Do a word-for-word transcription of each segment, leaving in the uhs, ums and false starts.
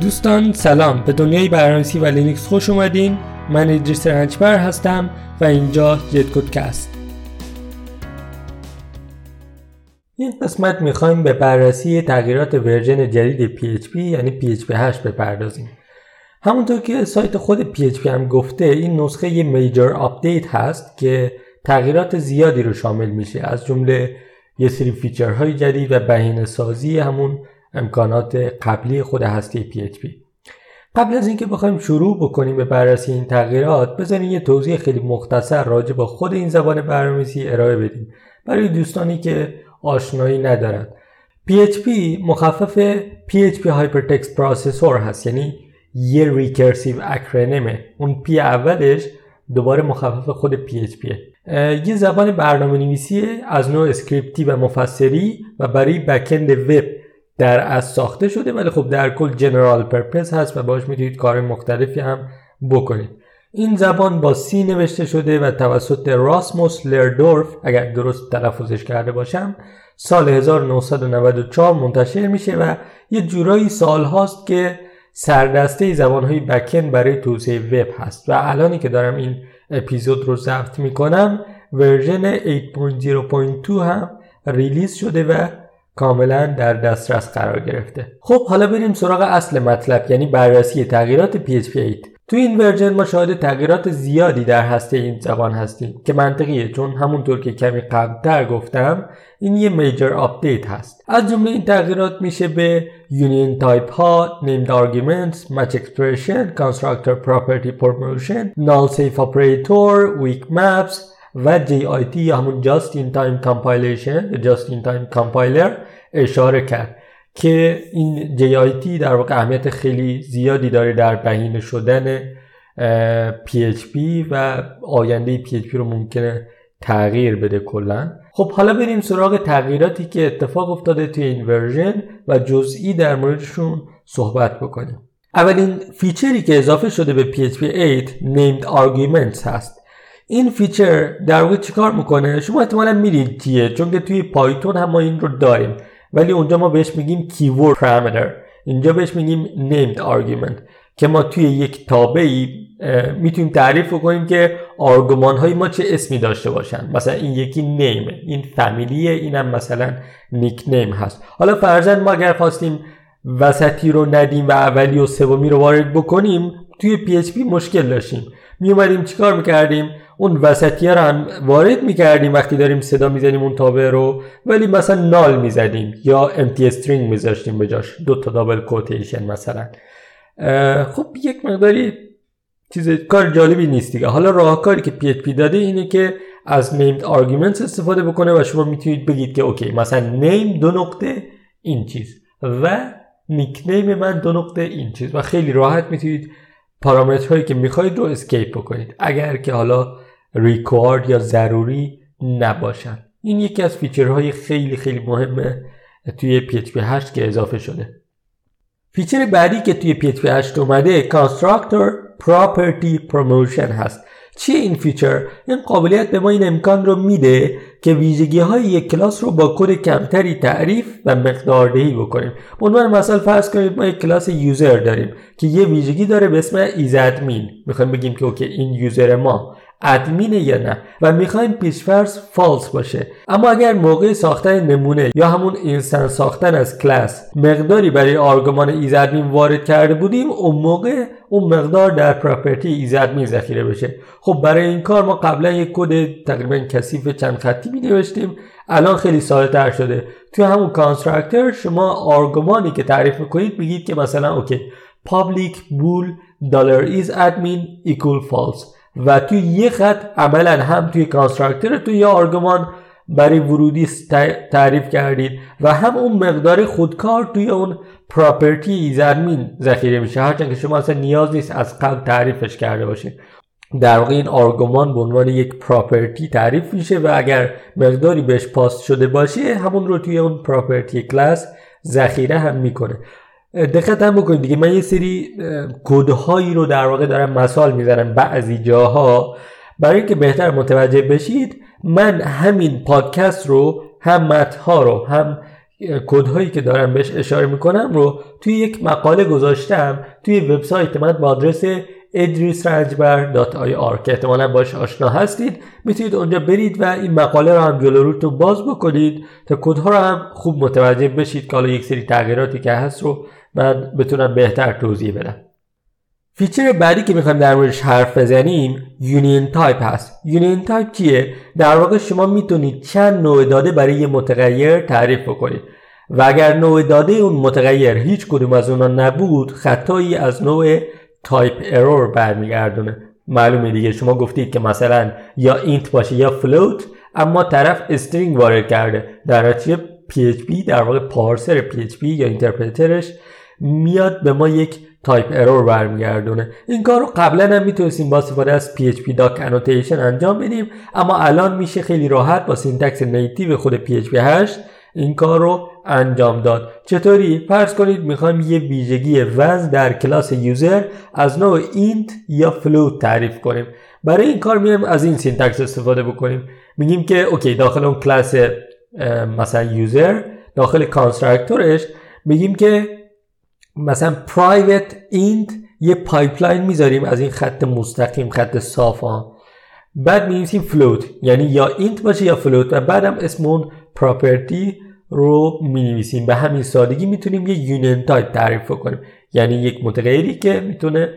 دوستان سلام، به دنیای برنامه‌نویسی و لینکس خوش اومدین. من ادریس رنجبر هستم و اینجا جت کودکست. این قسمت میخوایم به بررسی تغییرات ورژن جدید پی اچ پی یعنی پی اچ پی هشت بپردازیم. همونطور که سایت خود پی اچ پی هم گفته، این نسخه یه میجر آپدیت هست که تغییرات زیادی رو شامل میشه، از جمله یه سری فیچرهای جدید و بهینه‌سازی همون امکانات قبلی خود هسته پی اچ پی. قبل از اینکه بخوایم شروع بکنیم به بررسی این تغییرات، بذارین یه توضیح خیلی مختصر راجع به خود این زبان برنامه‌نویسی ارائه بدیم برای دوستانی که آشنایی ندارن. پی اچ پی مخفف پی اچ پی Hypertext Processor هست، یعنی یه ریکرسیو اکرونیمه. اون پی اولش دوباره مخفف خود پی اچ پی. یه زبان برنامه‌نویسی از نوع اسکریپتی و مفسری و برای بک‌اند وب در از ساخته شده، ولی خب در کل جنرال پرپس هست و باهاش میتونید کار مختلفی هم بکنید. این زبان با سی نوشته شده و توسط راسموس لردورف، اگر درست تلفظش کرده باشم، سال هزار و نهصد و نود و چهار منتشر میشه و یه جورایی سال هاست که سردسته زبانهای بکن برای توسعه وب هست و الانی که دارم این اپیزود رو ضبط میکنم ورژن هشت نقطه صفر نقطه دو هم ریلیز شده و کاملا در دسترس قرار گرفته. خب حالا بریم سراغ اصل مطلب، یعنی بررسی تغییرات پی اچ پی هشت. تو این ورژن ما شاهد تغییرات زیادی در هسته این زبان هستیم که منطقیه، چون همونطور که کمی قبلتر گفتم این یه میجر آپدیت هست. از جمله این تغییرات میشه به Union Type ها، Named Arguments، Match Expression، Constructor Property Promotion، Null Safe Operator، Weak Maps و جی آی تی یا همون Just in Time Compilation یا Just in Time Compiler اشاره کرد که این جی آی تی در واقع اهمیت خیلی زیادی داره در بهینه شدن پی اچ پی و آینده پی اچ پی رو ممکنه تغییر بده کلا. خب حالا بریم سراغ تغییراتی که اتفاق افتاده توی این ورژن و جزئی در موردشون صحبت بکنیم. اولین فیچری که اضافه شده به پی اچ پی هشت Named Arguments هست. این فیچر در واقع چیکار میکنه؟ شما احتمالاً میدید چیه، چون که توی پایتون هم ما این رو داریم، ولی اونجا ما بهش میگیم keyword parameter، اینجا بهش میگیم named argument که ما توی یک تابعی میتونیم تعریف کنیم که آرگومان های ما چه اسمی داشته باشن. مثلا این یکی name، این فامیلیه، اینم مثلا نیکنیم هست. حالا فرضاً ما اگر خواستیم وسطی رو ندیم و اولی و سومی رو وارد بکنیم، توی پی اچ پی مشکل داشتیم، میومدیم چیکار میکردیم؟ اون وسطیه رو هم وارد میکردیم وقتی داریم صدا میزنیم اون تابع رو، ولی مثلا نال میزدیم یا empty string میذاشتیم به جاش، دو تا دابل کوتیشن مثلا. خب یک مقداری چیز کار جالبی نیست دیگه. حالا راهکاری که پی اچ پی داده اینه که از named arguments استفاده بکنه و شما میتونید بگید که اوکی مثلا name دو نقطه این چیز و نیکنیم من دو نقطه این چیز، و خیلی راحت میتونید پارامترهایی که میخواید رو اسکیپ بکنید اگر که حالا ریکوارد یا ضروری نباشن. این یکی از فیچرهای خیلی خیلی مهمه توی پی اچ پی هشت که اضافه شده. فیچر بعدی که توی پی اچ پی هشت اومده Constructor Property Promotion هست. چیه این فیچر؟ این قابلیت به ما این امکان رو میده که ویژگی‌های یک کلاس رو با کد کمتری تعریف و مقداردهی بکنیم. به عنوان مثال فرض کنید ما یک کلاس یوزر داریم که یه ویژگی داره به اسم ایز ادمین. میخوایم بگیم که اوکی این یوزر ما ادمینه یا نه، و میخوایم پیشفرض فالس باشه. اما اگر موقع ساختن نمونه یا همون اینستنس ساختن از کلاس مقداری برای آرگومان ایز ادمین وارد کرده بودیم، اون موقع اون مقدار در پراپرتی ایز ادمین ذخیره بشه. خب برای این کار ما قبلا یک کد تقریبا کثیف چند خطی می نوشتیم، الان خیلی ساده‌تر شده. تو همون کانستراکتور شما آرگومانی که تعریف میکنید بگید که مثلا اوکی public bool $isAdmin equal false، و توی یه خط عملا هم توی کانستراکتور توی یه آرگومان برای ورودی تعریف کردید و هم اون مقدار خودکار توی اون پراپرتی زمین ذخیره میشه، هرچند که شما اصلا نیاز نیست از قبل تعریفش کرده باشید. در واقع این آرگومان به عنوان یک پراپرتی تعریف میشه و اگر مقداری بهش پاس شده باشه همون رو توی اون پراپرتی کلاس ذخیره هم میکنه. دقت هم بکنید دیگه، من یه سری کدهایی رو در واقع دارم مثال میزنم بعضی جاها برای اینکه بهتر متوجه بشید. من همین پادکست رو هم متن‌ها رو هم کدهایی که دارم بهش اشاره میکنم رو توی یک مقاله گذاشتم توی وبسایت من با آدرس ادریس رنجبر دات آی آر که احتمالاً باش آشنا هستید. میتونید اونجا برید و این مقاله رو هم جلو روتو باز بکنید تا کدها رو هم خوب متوجه بشید که حالا یک سری تغییراتی که هست رو من بتونم بهتر توضیح بدم. فیچر بعدی که میخوایم در موردش حرف بزنیم یونین تایپ هست. یونین تایپ چیه؟ در واقع شما میتونید چند نوع داده برای یه متغیر تعریف بکنید و اگر نوع داده اون متغیر هیچ کدوم از اونها نبود خطایی از نوع تایپ ارور برمیگردونه. معلومه دیگه، شما گفتید که مثلا یا اینت باشه یا فلوت اما طرف استرینگ وارد کرده، در نتیجه پی اچ پی در واقع پارسر پی اچ پی یا اینترپریترش میاد به ما یک تایپ ارور برمیگردونه. این کار رو قبلا هم میتونستیم با استفاده از پی اچ پی doc annotation انجام بدیم اما الان میشه خیلی راحت با سینتکس نیتیو خود پی اچ پی هشت این کار رو انجام داد. چطوری؟ فرض کنید میخوایم یه ویژگی وزن در کلاس یوزر از نوع اینت یا فلوت تعریف کنیم. برای این کار میایم از این سینتکس استفاده بکنیم. میگیم که اوکی داخل اون کلاس مثلا یوزر داخل کانستراکتورش میگیم که مثلا private int یه پایپلاین میذاریم از این خط مستقیم خط صاف ها. بعد می‌نویسیم float یعنی یا int باشه یا float و بعدم اسم اون property رو می‌نویسیم. به همین سادگی میتونیم یه union type تعریف کنیم یعنی یک متغیری که میتونه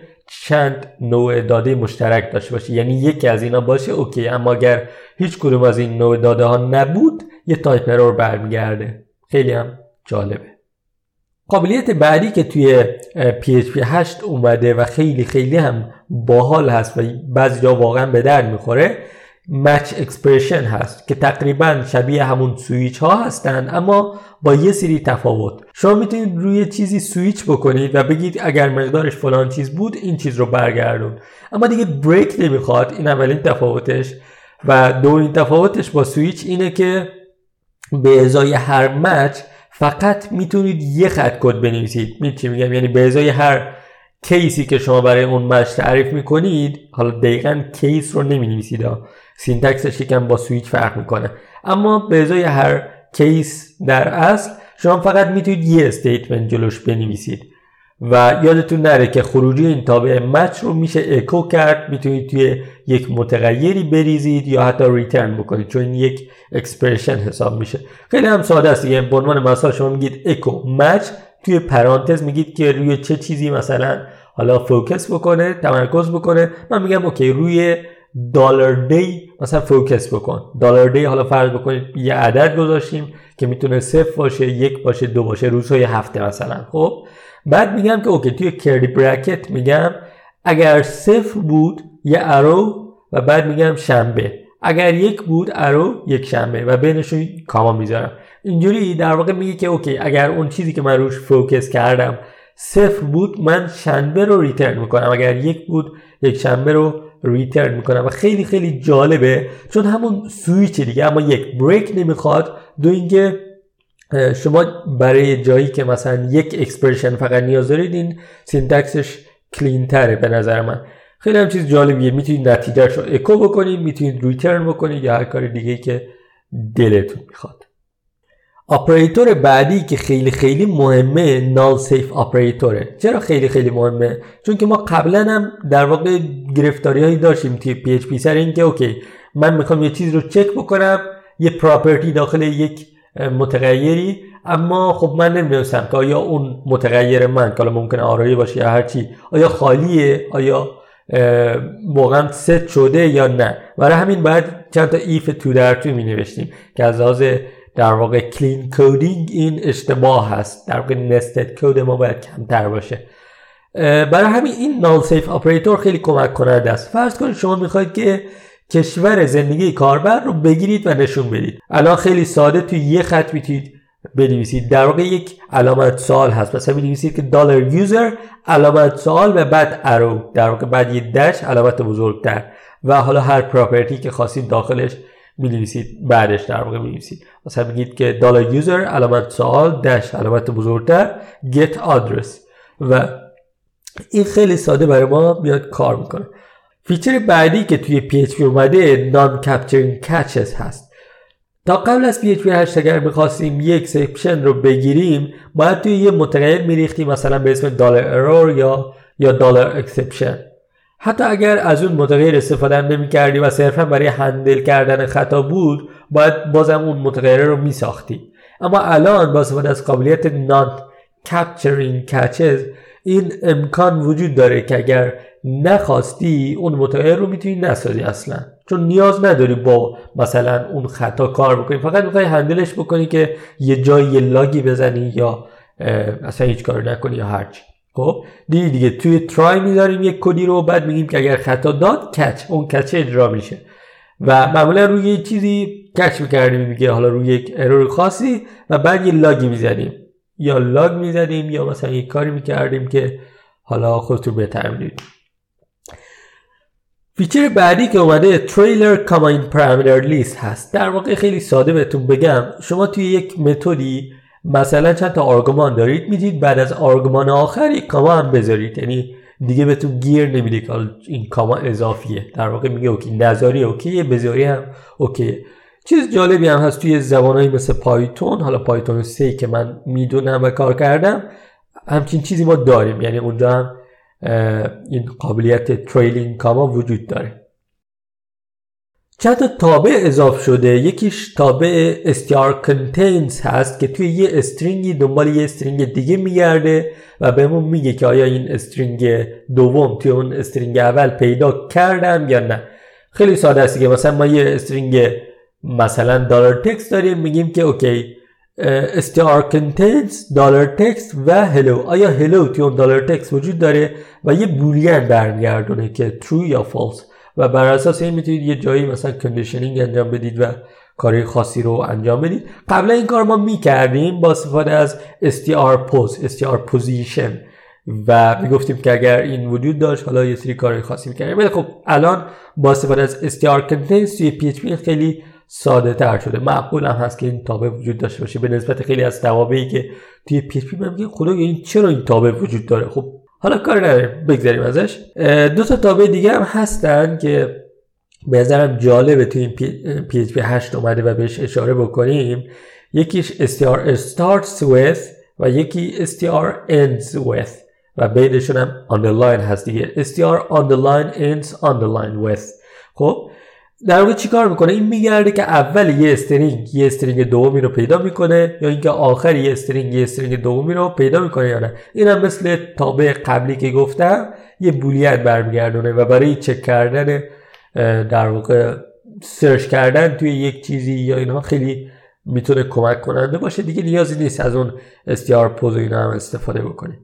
چند نوع داده مشترک داشته باشه یعنی یکی از اینا باشه اوکی، اما اگر هیچ کدوم از این نوع داده ها نبود یه تایپ ارور برمیگرده. خیلی هم جالبه. قابلیت بعدی که توی پی اچ پی هشت اومده و خیلی خیلی هم باحال هست و بعضی جا واقعا به درد میخوره Match Expression هست که تقریبا شبیه همون سویچ ها هستن اما با یه سری تفاوت. شما میتونید روی چیزی سویچ بکنید و بگید اگر مقدارش فلان چیز بود این چیز رو برگردون، اما دیگه بریک نمیخواد. این اولین تفاوتش و دومین تفاوتش با سویچ اینه که به ازای هر مچ فقط میتونید یه خط کد بنویسید. میدونید چی میگم؟ یعنی به ازای هر کیسی که شما برای اون مچ تعریف میکنید، حالا دقیقاً کیس رو نمینویسید ها، سینتکسش یکم با سویچ فرق میکنه، اما به ازای هر کیس در اصل شما فقط میتونید یه استیتمنت جلوش بنویسید و یادتون نره که خروجی این تابع مچ رو میشه اکو کرد، میتونید توی یک متغیری بریزید یا حتی ریترن بکنید چون یک اکسپرشن حساب میشه. خیلی هم ساده است. یعنی به عنوان مثال شما میگید اکو مچ توی پرانتز میگید که روی چه چیزی مثلا حالا فوکس بکنه، تمرکز بکنه. من میگم اوکی روی دلار دی مثلا فوکس بکن. دلار دی حالا فرض بکنید یه عدد گذاشتیم که میتونه صفر باشه، یک باشه، دو باشه، روزهای هفته مثلا. خب بعد میگم که اوکی توی کرلی براکت میگم اگر صفر بود یه ارو و بعد میگم شنبه، اگر یک بود ارو یک شنبه و بینشون کاما میذارم. اینجوری در واقع میگه که اوکی اگر اون چیزی که من روش فوکس کردم صفر بود من شنبه رو ریترن میکنم، اگر یک بود یک شنبه رو ریترن میکنم و خیلی خیلی جالبه چون همون سویچ دیگه اما یک بریک نمیخواد، دو اینکه شما برای جایی که مثلا یک اکسپرشن فقط نیاز دارید این سینتکسش کلین تره به نظر من. خیلی هم چیز جالبیه. میتونید نتیجهش رو اکو بکنید، میتونید ریترن بکنید یا هر کار دیگه که دلتون میخواد. اپراتور بعدی که خیلی خیلی مهمه نال سیف اپراتوره. چرا خیلی خیلی مهمه؟ چون که ما قبلا هم در واقع گرفتاری‌هایی داشتیم توی پی اچ پی سر اینکه اوکی من میخوام یه چیز رو چک بکنم، یه پراپرتی داخل یک متغیری، اما خب من نمی‌دونستم که آیا اون متغیر من که ممکنه آرایی باشه یا هر چی آیا خالیه، آیا واقعا ست شده یا نه. برای همین باید چند تا ایف تو در تو می‌نوشتیم که از لحاظ در واقع کلین کودینگ این اشتباه هست، در واقع نستد کد ما باید کمتر باشه. برای همین این نال سیف اپراتور خیلی کمک کننده است. فرض کنید شما می‌خواید که کشور زندگی کاربر رو بگیرید و نشون بدید. الان خیلی ساده توی یه خط میتونید بنویسید. در واقع یک علامت سوال هست. مثلا می‌نویسید که دلار یوزر علامت سوال و بعد ارو، در واقع بعد یه دش علامت بزرگتر و حالا هر پراپرتی که خواستید داخلش می‌نویسید. بعدش در واقع می‌نویسید. مثلا میگید که دلار یوزر علامت سوال دش علامت بزرگتر get address و این خیلی ساده برای ما میاد کار میکنه. فیچر بعدی که توی پی اچ پی اومده Non-Capturing Catches هست. تا قبل از پی اچ پی هشت اگر میخواستیم یه اکسپشن رو بگیریم باید توی یه متغیر میریختیم مثلا به اسم دالر ارور یا یا دالر اکسپشن. حتی اگر از اون متغیر استفاده نمی‌کردی و صرفا برای هندل کردن خطا بود باید بازم اون متغیر رو میساختی. اما الان با استفاده از قابلیت نان capturing catches این امکان وجود داره که اگر نخواستی اون متغیر رو میتونی نسازی اصلا، چون نیاز نداری با مثلا اون خطا کار بکنی، فقط میخوای هندلش بکنی که یه جایی یه لاگی بزنی یا اصلا هیچ کاری نکنی یا هرچی. خب دیدی دیگه توی ترای میذاریم یک کدی رو، بعد میگیم که اگر خطا داد کچ، اون کچ اجرا میشه و معمولا روی یه چیزی کچ میکردیم دیگه، حالا روی یک ارور خاصی و بعد یه لاگی میزنیم یا لاگ میزنیم یا مثلا یک کاری میکردیم که حالا خودتون بهتر میدونید. فیچر بعدی که اومده تریلر کاما این پارامتر لیست هست. در واقع خیلی ساده بهتون بگم، شما توی یک متدی مثلا چند تا آرگومان دارید میدید، بعد از آرگومان آخر یک کاما هم بذارید، یعنی دیگه بهتون گیر نمیده که این کاما اضافیه، در واقع میگه اوکی، نظری اوکی، بذاری هم اوکی. چیز جالبی هم هست توی زبانایی مثل پایتون، حالا پایتون سه که من میدونم و کار کردم، همچین چیزی ما داریم، یعنی اونجا هم این قابلیت تریلینگ کاما وجود داره. چند تا تابع اضاف شده، یکیش تابع str_contains هست که توی یه استرینگی دنبال یه استرینگ دیگه میگرده و بهمون میگه که آیا این استرینگ دوم توی اون استرینگ اول پیدا کردم یا نه. خیلی ساده است که مثلا ما یه استرینگ مثلا دلار تکست داریم، میگیم که اوکی str contains دلار تکست و hello، آیا hello توی اون دلار تکست وجود داره و یه بولین برمیگردونه که true یا false و بر اساس این میتونید یه جایی مثلا کندیشنینگ انجام بدید و کاری خاصی رو انجام بدید. قبلا این کار ما میکردیم با استفاده از str pose str position و میگفتیم که اگر این وجود داشت حالا یه سری کاری خاصی میکردیم، ولی خب الان با استفاده از str contains توی پی اچ پی خیلی ساده تر شده. معقول هم هست که این تابع وجود داشته باشه به نسبت خیلی از توابعی که توی پی اچ پی من میگم خدا این چرا این تابع وجود داره. خب حالا کاری نداریم، بگذاریم ازش. دو تا تابع دیگه هم هستن که به نظرم جالبه توی این پی اچ پی هشت اومده و بهش اشاره بکنیم، یکیش str starts with و یکی str ends with و بینشون هم underline هست دیگه، str underline ends underline with. خب در واقع چی کار میکنه؟ این میگرده که اول یه استرینگ یه استرینگ دومی رو پیدا میکنه یا اینکه آخر یه استرینگ یه استرینگ دومی رو پیدا میکنه یا نه. این هم مثل تابع قبلی که گفتم یه بولین برمیگردونه و برای چک کردن در واقع سرچ کردن توی یک چیزی یا اینها خیلی میتونه کمک کننده باشه دیگه، نیازی نیست از اون str pose و اینا هم استفاده بکنه.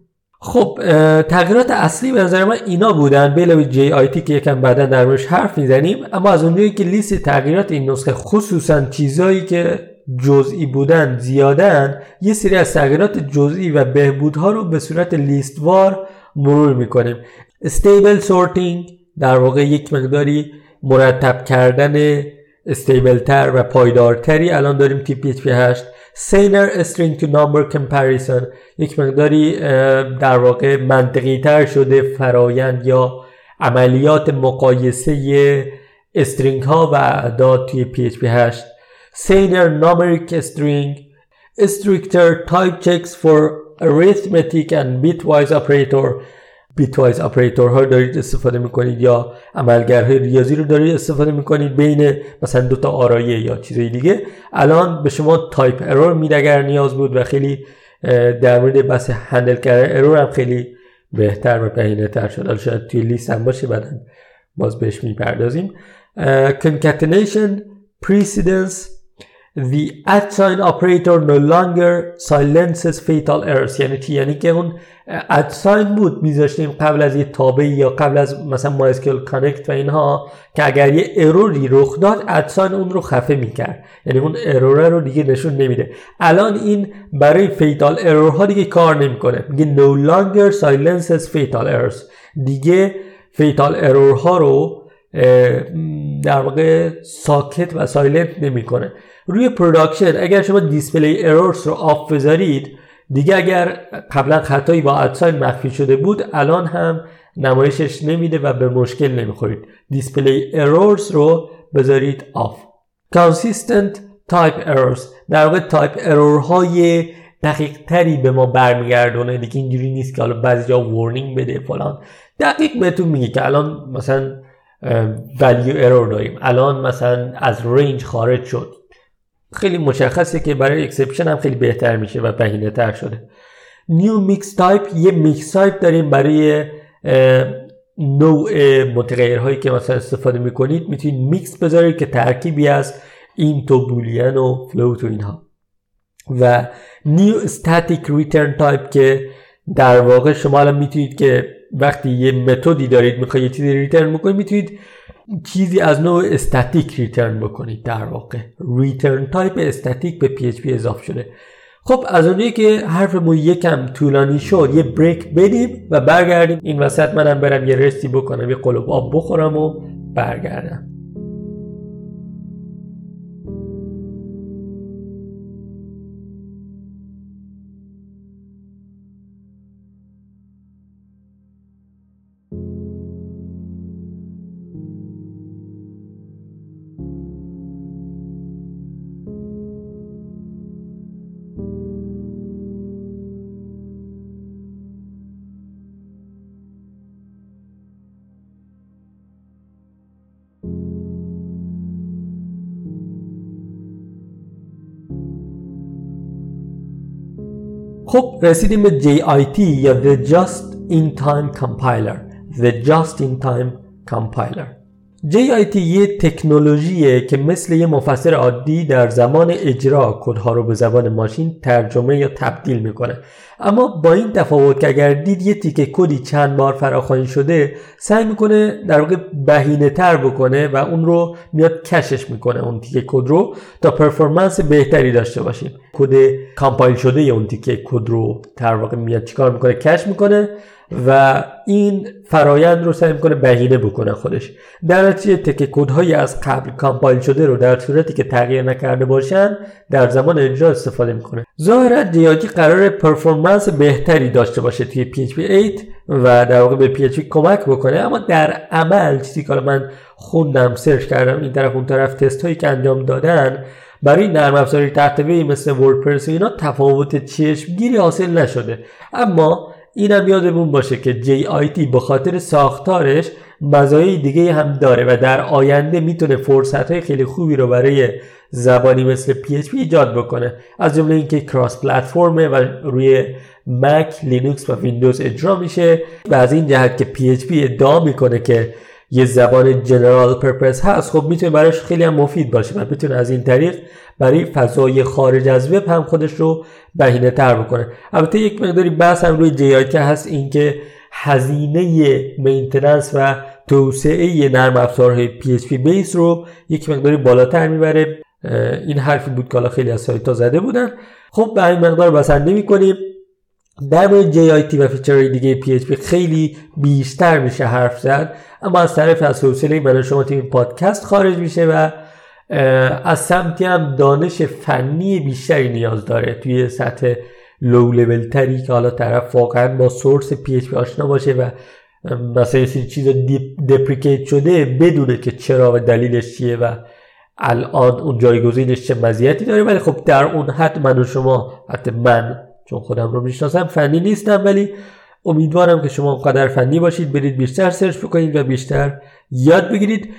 خب تغییرات اصلی به نظر من اینا بودن، به علاوه جی آی تی که یکم بعدا در موردش حرف میزنیم. اما از اونجایی که لیست تغییرات این نسخه خصوصا چیزایی که جزئی بودن زیادن، یه سری از تغییرات جزئی و بهبودها رو به صورت لیستوار مرور میکنیم. استیبل سورتینگ در واقع یک مقداری مرتب کردن استیبل تر و پایدارتری الان داریم که پی اچ پی هشت. Saner string to number comparison یک مقداری در واقع منطقی تر شده فرایند یا عملیات مقایسه استرینگ ها و اعداد توی پی اچ پی هشت. Saner numeric string stricter type checks for arithmetic and bitwise operator bitwise operator ها دارید استفاده میکنید یا عملگرهای ریاضی رو دارید استفاده میکنید بین مثلا دوتا آرایه یا چیزای دیگه، الان به شما تایپ ارور میده اگر نیاز بود و خیلی در مورد بس هندل کردن ارور هم خیلی بهتر و بهینه تر شد. شاید توی لیست هم باشه، بعدا باز بهش میپردازیم. concatenation precedence The at sign operator no longer silences fatal errors. یعنی چی؟ یعنی که اون at sign بود میذاشتیم قبل از یه تابعی یا قبل از مثلا MySQL Connect و اینها که اگر یه اروری رخ داد at sign اون رو خفه میکرد، یعنی اون اروره رو دیگه نشون نمیده. الان این برای fatal error ها دیگه کار نمیکنه، میگه no longer silences fatal errors، دیگه fatal error ها رو در واقع ساکت و سایلنت نمیکنه. روی پروداکشن اگر شما دیسپلی ارورز رو آف بذارید دیگه، اگر قبلا خطایی با ادساین مخفی شده بود الان هم نمایشش نمیده و به مشکل نمیخورید. دیسپلی ارورز رو بذارید آف. consistent تایپ ایرورز، در واقع تایپ ایرورهای دقیق تری به ما برمیگردونه دیگه. اینجوری نیست که حالا بعضی جا وارنینگ بده فلان، دقیق بهتون میگه که الان مثلا value error داریم، الان مثلا از رنج خارج شد. خیلی مشخصه که برای اکسپشن هم خیلی بهتر میشه و بهینه تر شده. نیو میکس تایپ، یه میکس تایپ داریم برای نوع متغیرهایی که مثلا استفاده میکنید. میتونید میکس بذارید که ترکیبی از این تو بولین و فلوت و اینها. و نیو استاتیک ریترن تایپ که در واقع شما الان میتونید که وقتی یه متدی دارید میخواید یه چیزی ریترن بکنید، میتونید چیزی از نوع استاتیک ریترن بکنید. در واقع ریترن تایپ استاتیک به پی اچ پی اضافه شده. خب از اونجایی که حرفمون یکم طولانی شد، یه بریک بدیم و برگردیم. این وسط منم برم یه رستی بکنم، یه قلوب آب بخورم و برگردم. خب رسیدیم به جی آی تی یا The Just-in-Time Compiler. The Just-in-Time Compiler جی آی تی یه تکنولوژیه که مثل یه مفسر عادی در زمان اجرا کدها رو به زبان ماشین ترجمه یا تبدیل میکنه. اما با این تفاوت که اگر دید یه تیکه کدی چند بار فراخوانی شده، سعی میکنه در واقع بهینه تر بکنه و اون رو میاد کشش میکنه اون تیکه کد رو تا پرفورمنس بهتری داشته باشیم. کد کامپایل شده یا اون تیکه کد رو در واقع میاد چیکار میکنه؟ کش میکنه و این فرایند رو سعی میکنه بهینه بکنه خودش. در نتیجه تکه کدهایی از قبل کامپایل شده رو در صورتی که تغییر نکرده باشن در زمان اجرا استفاده میکنه. ظاهرا جی آی تی قراره پرفورمنس بهتری داشته باشه توی پی اچ پی هشت و در واقع به پی اچ پی کمک بکنه، اما در عمل چیزی که من خوندم، سرچ کردم این طرف اون طرف، تست هایی که انجام دادن برای نرم افزاری تحتوی مثل وردپرس و اینا تفاوت چشمگیری حاصل نشده. اما اینم یادمون باشه که جی آی تی به خاطر ساختارش مزایای دیگه هم داره و در آینده میتونه فرصت‌های خیلی خوبی رو برای زبانی مثل پی اچ پی ایجاد بکنه، از جمله اینکه کراس پلتفرمه و روی مک، لینوکس و ویندوز اجرا میشه و از این جهت که پی اچ پی ادعا میکنه که یه زبان جنرال پرپس هست، خب میتونه براش خیلی هم مفید باشه و میتونه از این طریق برای فضای خارج از وب هم خودش رو بهینه تر بکنه. البته یک مقداری بحث هم روی جی آی تی هست، این که هزینه مینتیننس و توسعه نرم افزارهای پی اچ پی بیس رو یک مقداری بالاتر میبره. این حرفی بود که حالا خیلی از سایت‌ها زده بودن. خب به این مقدار بسنده میکنیم. در مورد جی آی تی و فیچرهای دیگه پی اچ پی خیلی بیشتر میشه حرف زد، اما از طرف از حوصله برای شما تیم پادکست خارج میشه و از سمتی هم دانش فنی بیشتری نیاز داره توی سطح لو لول تری که حالا طرف واقعا با سورس پی اچ پی آشنا باشه و مثلا یه سری چیز دپریکیت شده بدونه که چرا و دلیلش چیه و الان اون جایگزینش چه مزیتی داره. ولی خب در اون حد من و شما، حتی من چون خودم رو میشناسم فنی نیستم، ولی امیدوارم که شما اونقدر فنی باشید، برید بیشتر سرچ بکنید و بیشتر یاد بگیرید.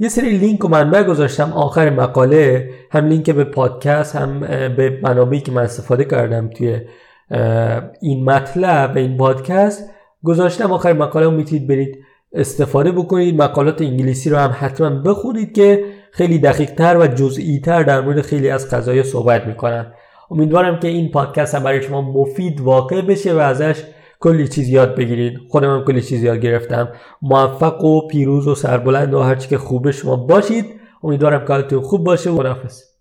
یه سری لینک رو من گذاشتم آخر مقاله، هم لینک به پادکست، هم به منابعی که من استفاده کردم توی این مطلب و این پادکست گذاشتم آخر مقاله، میتونید برید استفاده بکنید. مقالات انگلیسی رو هم حتما بخونید که خیلی دقیق تر و جزئی تر در مورد خیلی از قضایا صحبت میکنن. امیدوارم که این پادکست هم برای شما مفید واقع بشه و ازش کلی چیز یاد بگیرید. خودم هم کلی چیز یاد گرفتم. موفق و پیروز و سربلند و هرچی که خوبه شما باشید. امیدوارم کارتون خوب باشه و خداحافظ.